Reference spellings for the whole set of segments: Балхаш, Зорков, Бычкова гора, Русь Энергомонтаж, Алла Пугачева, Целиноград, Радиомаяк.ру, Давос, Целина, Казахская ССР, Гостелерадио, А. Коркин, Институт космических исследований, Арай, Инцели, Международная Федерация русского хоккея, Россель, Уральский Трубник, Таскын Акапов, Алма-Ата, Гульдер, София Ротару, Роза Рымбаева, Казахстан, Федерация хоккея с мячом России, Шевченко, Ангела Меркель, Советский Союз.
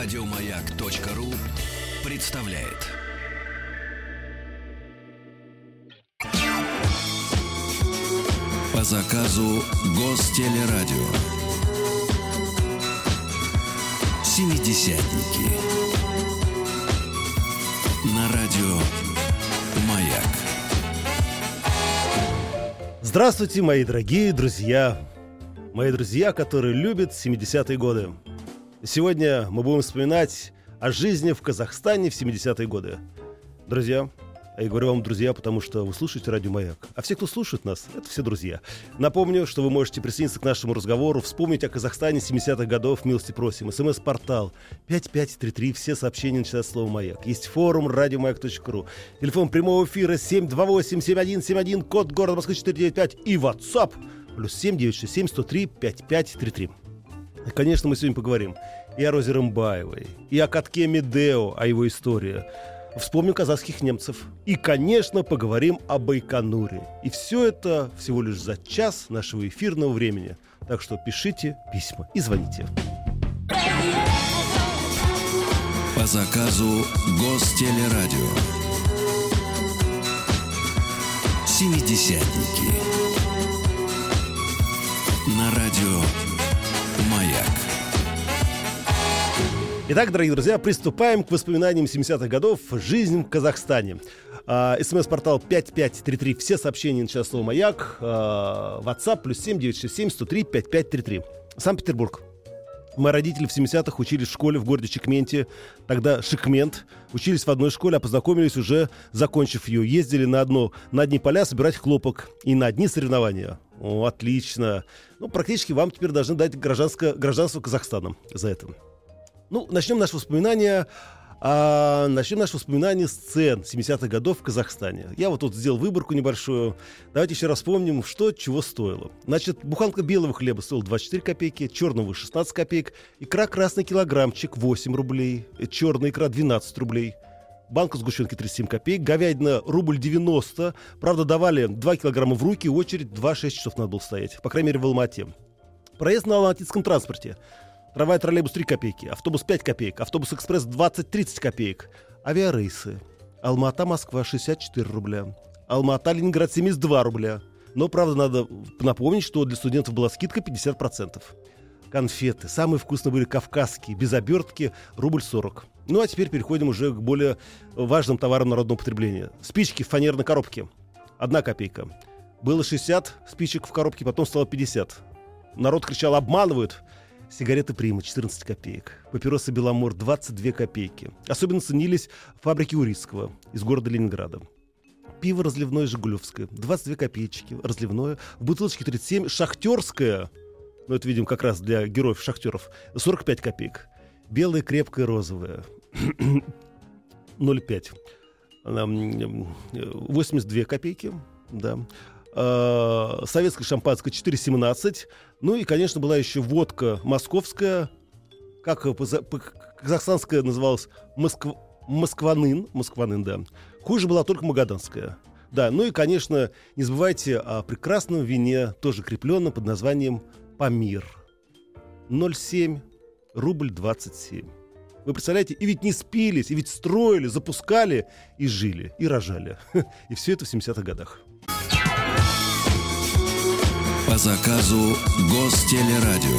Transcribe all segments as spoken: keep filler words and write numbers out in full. Радиомаяк.ру представляет. По заказу Гостелерадио. Семидесятники. На радио Маяк. Здравствуйте, мои дорогие друзья. Мои друзья, которые любят семидесятые годы. Сегодня мы будем вспоминать о жизни в Казахстане в семидесятые годы. Друзья, а я говорю вам друзья, потому что вы слушаете Радио Маяк. А все, кто слушает нас, это все друзья. Напомню, что вы можете присоединиться к нашему разговору, вспомнить о Казахстане семидесятых годов, милости просим. СМС-портал пять пять три три, все сообщения начинают с слова «Маяк». Есть форум радиомаяк.ру, телефон прямого эфира семь два восемь семь один семь один, код города Москвы четыреста девяносто пять и WhatsApp плюс семь девять шесть семь сто три пятьдесят пять тридцать три. Конечно, мы сегодня поговорим и о Розе Рымбаевой, и о Катке Медео, о его истории. Вспомним казахских немцев. И, конечно, поговорим о Байконуре. И все это всего лишь за час нашего эфирного времени. Так что пишите письма и звоните. По заказу Гостелерадио. Семидесятники. На радио Маяк. Итак, дорогие друзья, приступаем к воспоминаниям семидесятых годов «Жизнь в Казахстане». СМС-портал пять пять три три. Все сообщения на час слово «Маяк». WhatsApp плюс семь девять шесть семь сто три пятьдесят пять тридцать три. Санкт-Петербург. Мои родители в семидесятых учились в школе в городе Шымкенте. Тогда Шымкент. Учились в одной школе, а познакомились уже, закончив ее. Ездили на, одно, на одни поля собирать хлопок и на одни соревнования. О, отлично. Ну, практически вам теперь должны дать гражданство, гражданство Казахстана за это. Ну, начнем наше воспоминание, а, начнем наше воспоминание сцен семидесятых годов в Казахстане. Я вот тут сделал выборку небольшую. Давайте еще раз вспомним, что чего стоило. Значит, буханка белого хлеба стоила двадцать четыре копейки, черного шестнадцать копеек, икра красный килограммчик восемь рублей, черная икра двенадцать рублей, банка сгущенки тридцать семь копеек, говядина рубль девяносто. Правда, давали два килограмма в руки, очередь два-шесть часов надо было стоять, по крайней мере в Алма-Ате. Проезд на алматинском транспорте. Трамвай, троллейбус три копейки, автобус пять копеек, автобус-экспресс двадцать-тридцать копеек, авиарейсы. Алма-Ата, Москва шестьдесят четыре рубля, Алма-Ата, Ленинград семьдесят два рубля. Но, правда, надо напомнить, что для студентов была скидка пятьдесят процентов. Конфеты. Самые вкусные были кавказские, без обертки, рубль сорок. Ну, а теперь переходим уже к более важным товарам народного потребления. Спички в фанерной коробке. Одна копейка. Было шестьдесят спичек в коробке, потом стало пятьдесят. Народ кричал «обманывают». Сигареты «Прима» четырнадцать копеек, папиросы «Беломор» двадцать две копейки. Особенно ценились фабрики Урицкого из города Ленинграда. Пиво разливное «Жигулевское» двадцать две копеечки, разливное. В бутылочке тридцать семь, «Шахтерское», ну это, видимо, как раз для героев-шахтеров, сорок пять копеек. Белое, крепкое, розовое, ноль пять, восемьдесят две копейки, да. Советское шампанское четыре семнадцать. Ну и, конечно, была еще водка московская, как казахстанская называлась, Москв... Москванын, Москванын, да. Хуже была только магаданская. Да, ну и, конечно, не забывайте о прекрасном вине, тоже крепленном под названием «Памир». ноль семь, рубль двадцать семь. Вы представляете, и ведь не спились, и ведь строили, запускали, и жили, и рожали. И все это в семидесятых годах. По заказу Гостелерадио.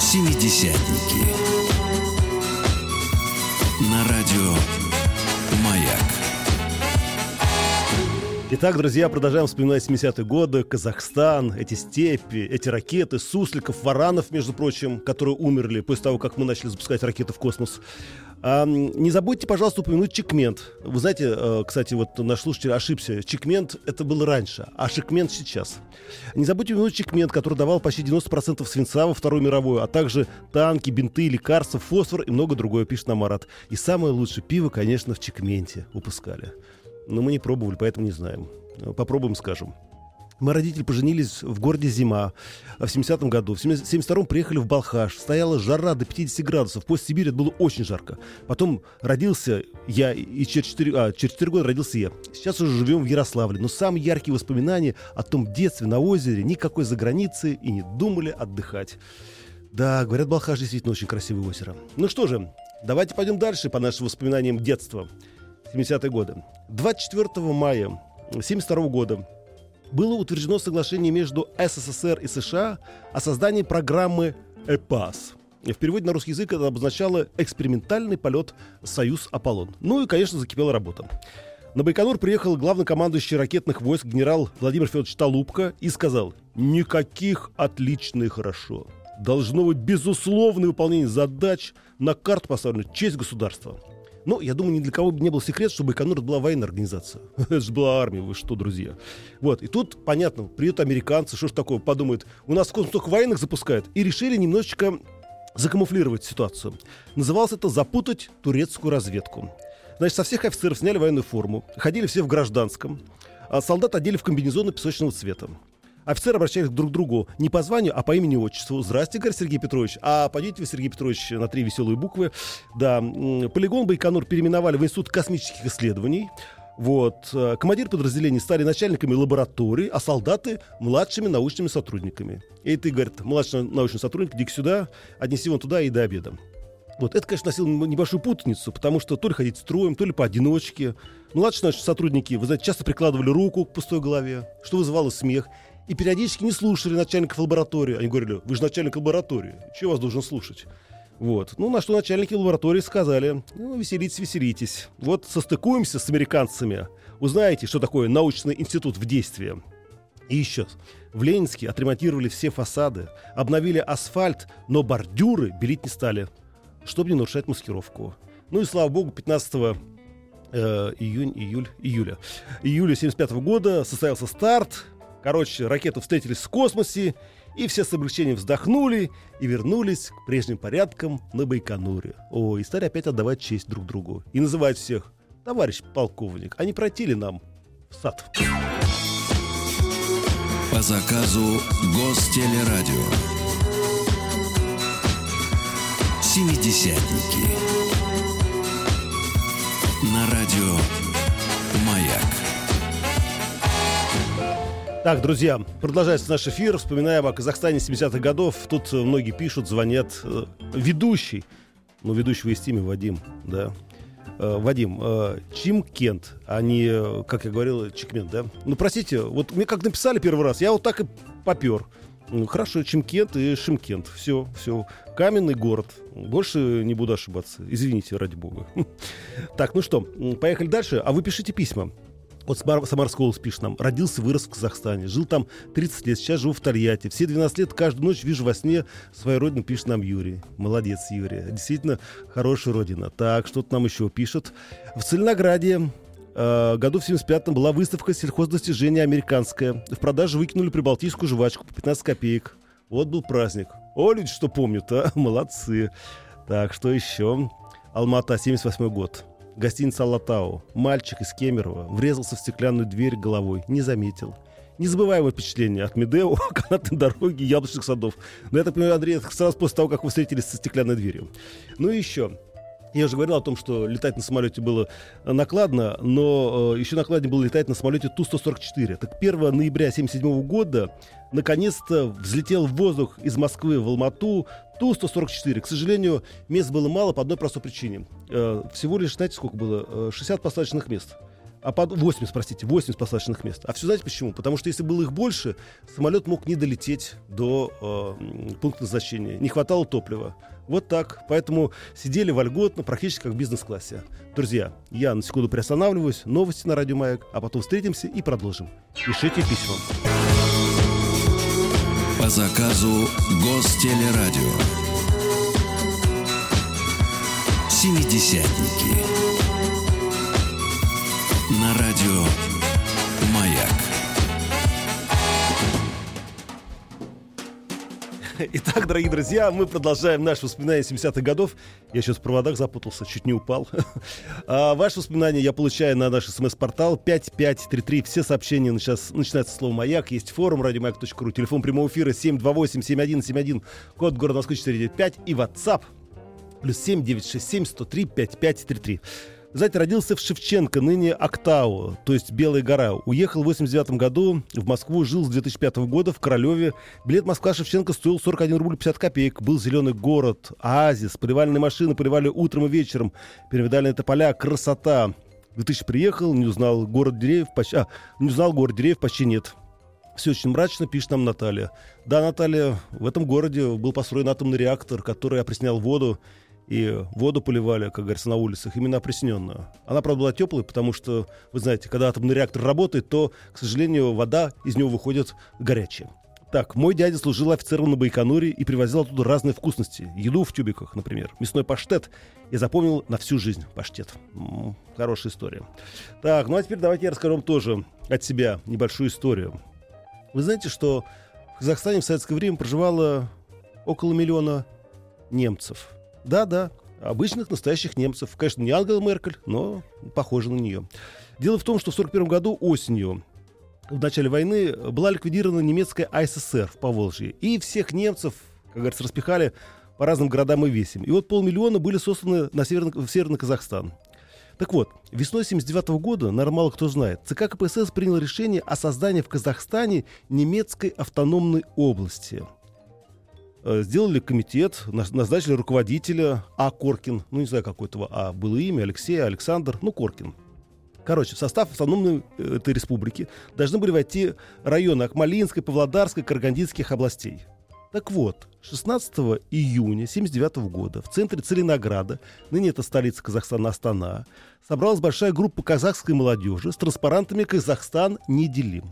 Семидесятники. На радио Маяк. Итак, друзья, продолжаем вспоминать семидесятые годы, Казахстан, эти степи, эти ракеты, сусликов, варанов, между прочим, которые умерли после того, как мы начали запускать ракеты в космос. А, не забудьте, пожалуйста, упомянуть Чикмент. Вы знаете, кстати, вот наш слушатель ошибся. Чикмент это было раньше, а Шикмент сейчас. Не забудьте упомянуть Чикмент, который давал почти девяносто процентов свинца во Вторую мировую, а также танки, бинты, лекарства, фосфор и много другое, пишет нам Марат. И самое лучшее пиво, конечно, в Чикменте выпускали. Но мы не пробовали, поэтому не знаем. Попробуем, скажем. Мы родители поженились в городе Зима в семидесятом году. В семьдесят втором приехали в Балхаш. Стояла жара до пятьдесят градусов. После Сибири это было очень жарко. Потом родился я, и через четыре, а, через четыре года родился я. Сейчас уже живем в Ярославле. Но самые яркие воспоминания о том детстве на озере, никакой заграницы и не думали отдыхать. Да, говорят, Балхаш действительно очень красивое озеро. Ну что же, давайте пойдем дальше по нашим воспоминаниям детства. семидесятые годы. двадцать четвёртого мая тысяча девятьсот семьдесят второго года было утверждено соглашение между СССР и США о создании программы «ЭПАС». В переводе на русский язык это обозначало «экспериментальный полет «Союз-Аполлон». Ну и, конечно, закипела работа. На Байконур приехал главнокомандующий ракетных войск генерал Владимир Федорович Толубко и сказал: «Никаких отлично и хорошо. Должно быть безусловное выполнение задач, на карту поставлена честь государства». Ну, я думаю, ни для кого не был секрет, что Байконур была военная организация. Это же была армия, вы что, друзья. Вот, и тут, понятно, приедут американцы, что ж такое, подумают, у нас в космос только военных запускают, и решили немножечко закамуфлировать ситуацию. Называлось это «запутать турецкую разведку». Значит, со всех офицеров сняли военную форму, ходили все в гражданском, а солдат одели в комбинезоны песочного цвета. Офицеры обращались друг к другу не по званию, а по имени и отчеству. «Здрасте, говорит Сергей Петрович». «А пойдите вы, Сергей Петрович, на три веселые буквы». Да. Полигон Байконур переименовали в Институт космических исследований. Вот. Командир подразделений стали начальниками лабораторий, а солдаты — младшими научными сотрудниками. И ты, говорит, младший научный сотрудник, иди сюда, отнеси вон туда и до обеда. Вот. Это, конечно, носило небольшую путаницу, потому что то ли ходить строем, то ли поодиночке. Младшие наши сотрудники, вы знаете, часто прикладывали руку к пустой голове, что вызывало смех. И периодически не слушали начальников лаборатории. Они говорили: вы же начальник лаборатории, чего вас должен слушать? Вот. Ну, на что начальники лаборатории сказали: ну, веселитесь, веселитесь. Вот состыкуемся с американцами, узнаете, что такое научный институт в действии. И еще. В Ленинске отремонтировали все фасады, обновили асфальт, но бордюры белить не стали, чтобы не нарушать маскировку. Ну и, слава богу, пятнадцатого июня семьдесят пятого года состоялся старт. Короче, ракеты встретились в космосе, и все с облегчением вздохнули и вернулись к прежним порядкам на Байконуре. О, и стали опять отдавать честь друг другу и называть всех: товарищ полковник, они протили нам в сад. По заказу Гостелерадио. Семидесятники. На радио «Маяк». Так, друзья, продолжается наш эфир. Вспоминаем о Казахстане семидесятых годов. Тут многие пишут, звонят. Ведущий, ну, ведущий в Истиме, Вадим, да. Э, Вадим, э, Шымкент, а не, как я говорил, Чикмент, да? Ну, простите, вот мне как написали первый раз, я вот так и попер. Ну, хорошо, Шымкент и Шымкент. Все, все. Каменный город. Больше не буду ошибаться. Извините, ради бога. Так, ну что, поехали дальше. А вы пишите письма. Вот Самарская область пишет нам: родился, вырос в Казахстане, жил там тридцать лет, сейчас живу в Тольятти. Все двенадцать лет каждую ночь вижу во сне свою родину, пишет нам Юрий. Молодец, Юрий. Действительно, хорошая родина. Так, что-то нам еще пишет. В Целинограде э, году в семьдесят пятом была выставка сельхоздостижения американская. В продаже выкинули прибалтийскую жвачку по пятнадцать копеек. Вот был праздник. О, люди что помнят, а? Молодцы. Так, что еще? Алма-Ата, семьдесят восьмой год. Гостиница «Алатау». Мальчик из Кемерово врезался в стеклянную дверь головой. Не заметил. Незабываемое впечатление от Медео, канатной дороги, яблочных садов. Но я так понимаю, Андрей, это сразу после того, как вы встретились со стеклянной дверью. Ну и еще. Я уже говорил о том, что летать на самолете было накладно, но еще накладнее было летать на самолете Ту сто сорок четыре. Так первого ноября тысяча девятьсот семьдесят седьмого года наконец-то взлетел в воздух из Москвы в Алмату Ту сто сорок четыре. К сожалению, мест было мало по одной простой причине. Всего лишь, знаете, сколько было? шестьдесят посадочных мест. А под... восемьдесят, простите, восемьдесят посадочных мест. А все знаете почему? Потому что если было их больше, самолет мог не долететь до э, пункта назначения. Не хватало топлива. Вот так. Поэтому сидели вольготно, практически как в бизнес-классе. Друзья, я на секунду приостанавливаюсь. Новости на Радио Маяк. А потом встретимся и продолжим. Пишите письма. По заказу Гостелерадио. Семидесятники. На радио «Маяк». Итак, дорогие друзья, мы продолжаем наши воспоминания семидесятых годов. Я сейчас в проводах запутался, чуть не упал. А ваши воспоминания я получаю на наш смс-портал пять пять три три. Все сообщения сейчас начинаются с слова «Маяк». Есть форум радиомаяк точка ру, телефон прямого эфира семь два восемь семь один семь один, код города Москвы четыреста девяносто пять и WhatsApp плюс семь девятьсот шестьдесят семь сто три пятьдесят пять тридцать три. знаете, родился в Шевченко, ныне Актау, то есть Белая гора. Уехал в восемьдесят девятом году в Москву, жил с две тысячи пятого года в Королёве. Билет Москва-Шевченко стоил сорок один рубль пятьдесят копеек. Был зеленый город, оазис, поливальные машины поливали утром и вечером. Перевидальные тополя, красота. две тысячи приехал, не узнал город деревьев, почти... А, не узнал город деревьев, почти нет. Все очень мрачно, пишет нам Наталья. Да, Наталья, в этом городе был построен атомный реактор, который опреснял воду. И воду поливали, как говорится, на улицах, именно опресненную. Она, правда, была теплой, потому что, вы знаете, когда атомный реактор работает, то, к сожалению, вода из него выходит горячая. Так, мой дядя служил офицером на Байконуре и привозил оттуда разные вкусности. Еду в тюбиках, например. Мясной паштет. Я запомнил на всю жизнь паштет. М-м, хорошая история. Так, ну а теперь давайте я расскажу вам тоже от себя небольшую историю. Вы знаете, что в Казахстане в советское время проживало около миллиона немцев. Да-да, обычных настоящих немцев. Конечно, не Ангела Меркель, но похоже на нее. Дело в том, что в сорок первом году осенью, в начале войны, была ликвидирована немецкая А Эс Эс Эр в Поволжье. И всех немцев, как говорится, распихали по разным городам и весям. И вот полмиллиона были сосланы на северный, в Северный Казахстан. Так вот, весной семьдесят девятого года, наверное, мало кто знает, Цэ Ка Ка Пэ Эс Эс принял решение о создании в Казахстане немецкой автономной области. Сделали комитет, назначили руководителя А. Коркин. Ну, не знаю, какое этого А было имя, Алексей, Александр, ну, Коркин. Короче, в состав автономной этой республики должны были войти районы Акмолинской, Павлодарской, Карагандинских областей. Так вот, шестнадцатого июня тысяча девятьсот семьдесят девятого года в центре Целинограда, ныне это столица Казахстана Астана, собралась большая группа казахской молодежи с транспарантами «Казахстан неделим».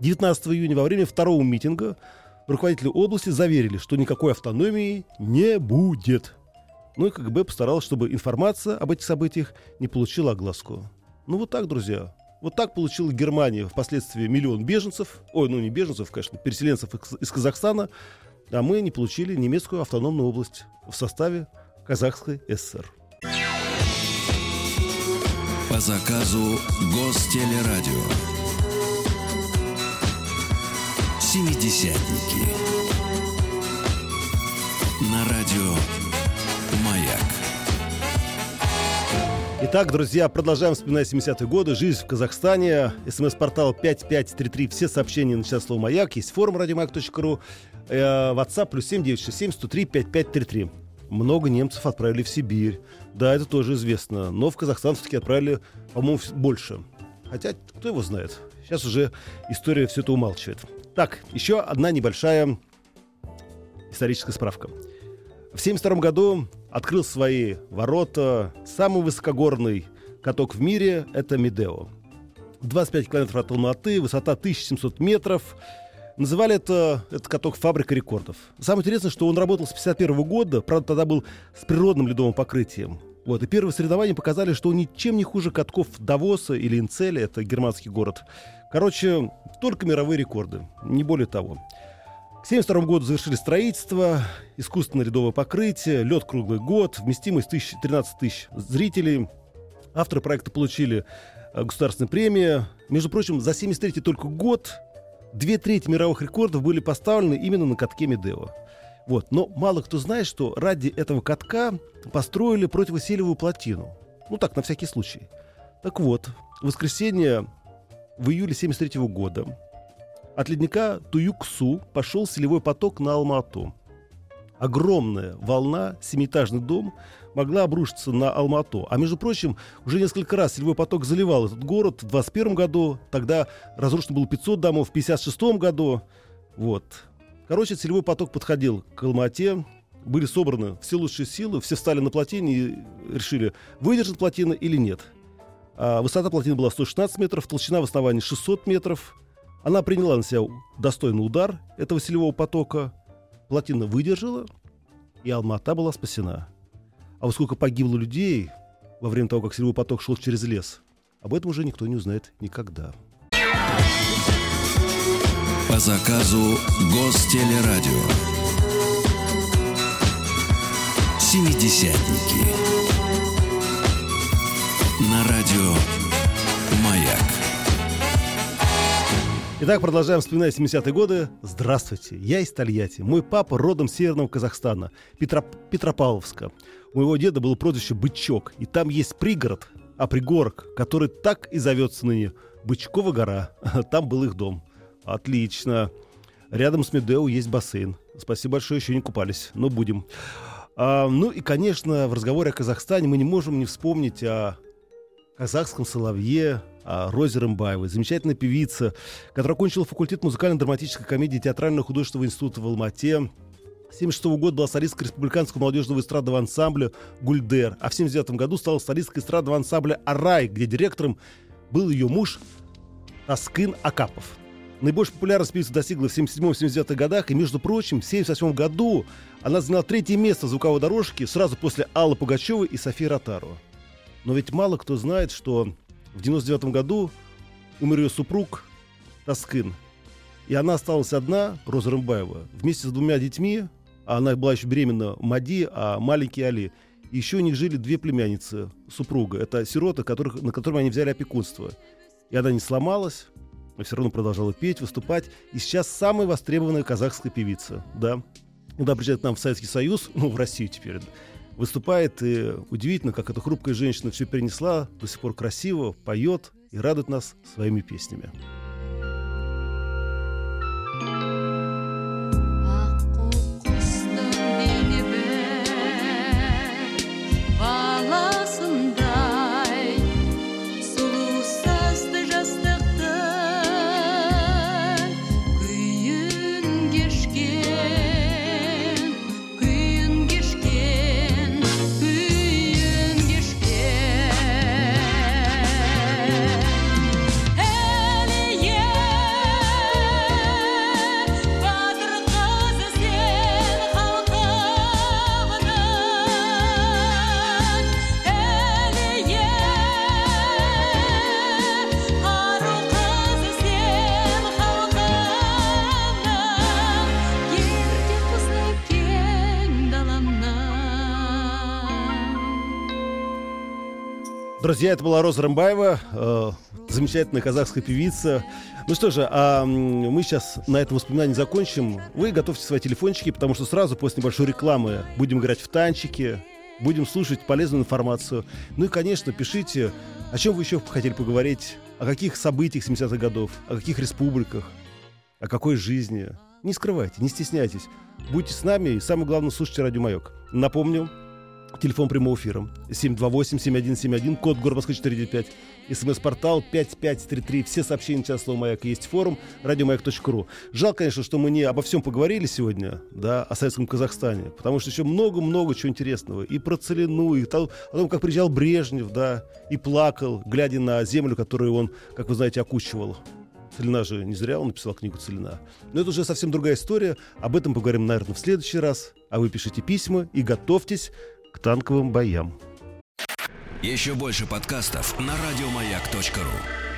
девятнадцатого июня во время второго митинга руководители области заверили, что никакой автономии не будет. Ну и КГБ постаралось, чтобы информация об этих событиях не получила огласку. Ну вот так, друзья. Вот так получила Германия впоследствии миллион беженцев. Ой, ну не беженцев, конечно, переселенцев из Казахстана. А мы не получили немецкую автономную область в составе Казахской ССР. По заказу Гостелерадио. Семидесятники. На радио «Маяк». Итак, друзья, продолжаем вспоминать семидесятые годы. Жизнь в Казахстане. СМС-портал пять пять три три. Все сообщения начинают слово «Маяк». Есть форум радиомаяк точка ру. WhatsApp плюс семь девятьсот шестьдесят семь сто три пятьдесят пять тридцать три. Много немцев отправили в Сибирь. Да, это тоже известно. Но в Казахстан все-таки отправили, по-моему, больше. Хотя, кто его знает. Сейчас уже история все это умалчивает. Так, еще одна небольшая историческая справка. В тысяча девятьсот семьдесят втором году открыл свои ворота самый высокогорный каток в мире – это Медео. двадцать пять километров от Алма-Аты, высота тысяча семьсот метров. Называли это, этот каток «Фабрика рекордов». Самое интересное, что он работал с тысяча девятьсот пятьдесят первого года, правда, тогда был с природным ледовым покрытием. Вот, и первые соревнования показали, что он ничем не хуже катков Давоса или Инцели, это германский город. Короче, только мировые рекорды, не более того. К тысяча девятьсот семьдесят второму году завершили строительство, искусственное ледовое покрытие, лед круглый год, вместимость тринадцать тысяч зрителей. Авторы проекта получили государственные премии. Между прочим, за семьдесят третий только год две трети мировых рекордов были поставлены именно на катке Медео. Вот. Но мало кто знает, что ради этого катка построили противоселевую плотину. Ну так, на всякий случай. Так вот, в воскресенье в июле тысяча девятьсот семьдесят третьего года от ледника Туюксу пошел селевой поток на Алма-Ату. Огромная волна, семиэтажный дом, могла обрушиться на Алма-Ату. А между прочим, уже несколько раз селевой поток заливал этот город в двадцать первом году. Тогда разрушено было пятьсот домов в пятьдесят шестом году. Вот. Короче, целевой поток подходил к Алма-Ате, были собраны все лучшие силы, все встали на плотине и решили, выдержит плотина или нет. А высота плотины была сто шестнадцать метров, толщина в основании шестьсот метров. Она приняла на себя достойный удар этого селевого потока, плотина выдержала, и Алма-Ата была спасена. А вот сколько погибло людей во время того, как селевой поток шел через лес, об этом уже никто не узнает никогда. По заказу Гостелерадио. Семидесятники. На радио «Маяк». Итак, продолжаем вспоминать семидесятые годы. Здравствуйте, я из Тольятти. Мой папа родом с северного Казахстана, Петроп... Петропавловска. У моего деда было прозвище Бычок, и там есть пригород, а пригорок, который так и зовется ныне Бычкова гора. Там был их дом. Отлично. Рядом с Медео есть бассейн. Спасибо большое, еще не купались, но будем. А, ну и, конечно, в разговоре о Казахстане мы не можем не вспомнить о казахском соловье, Розе Рымбаевой, замечательная певица, которая окончила факультет музыкально-драматической комедии Театрального художественного института в Алма-Ате. С тысяча девятьсот семьдесят шестого года была солисткой республиканского молодежного эстрадного ансамбля «Гульдер», а в тысяча девятьсот семьдесят девятом году стала солисткой эстрадного ансамбля «Арай», где директором был ее муж Таскын Акапов. Наибольшую популярность певица достигла в семьдесят седьмом-семьдесят девятом годах, и, между прочим, в семьдесят восьмом году она заняла третье место в звуковой дорожке сразу после Аллы Пугачевой и Софии Ротару. Но ведь мало кто знает, что в девяносто девятом году умер ее супруг Таскын. И она осталась одна, Роза Рымбаева, вместе с двумя детьми. А она была еще беременна Мади, а маленький Али. И еще у них жили две племянницы супруга. Это сироты, которых, на которых они взяли опекунство. И она не сломалась, но все равно продолжала петь, выступать. И сейчас самая востребованная казахская певица. Да. Когда приезжает к нам в Советский Союз, ну, в Россию теперь, выступает, и удивительно, как эта хрупкая женщина все перенесла, до сих пор красиво поет и радует нас своими песнями. Друзья, это была Роза Рымбаева, э, замечательная казахская певица. Ну что же, а мы сейчас на этом воспоминании закончим. Вы готовьте свои телефончики, потому что сразу после небольшой рекламы будем играть в танчики, будем слушать полезную информацию. Ну и, конечно, пишите, о чем вы еще хотели поговорить, о каких событиях семидесятых годов, о каких республиках, о какой жизни. Не скрывайте, не стесняйтесь. Будьте с нами и, самое главное, слушайте «Радио Маяк». Напомню, телефон прямого эфира семь два восемь семь один семь один, код города Москва четыреста девяносто пять, смс-портал пять пять три три. Все сообщения на час слова «Маяк» есть в форум радиомаяк точка ру. Жалко, конечно, что мы не обо всем поговорили сегодня, да, о советском Казахстане, потому что еще много-много чего интересного. И про Целину, и о том, как приезжал Брежнев, да, и плакал, глядя на землю, которую он, как вы знаете, окучивал. Целина же не зря он написал книгу «Целина». Но это уже совсем другая история. Об этом поговорим, наверное, в следующий раз. А вы пишите письма и готовьтесь к танковым боям. Еще больше подкастов на радиомаяк точка ру.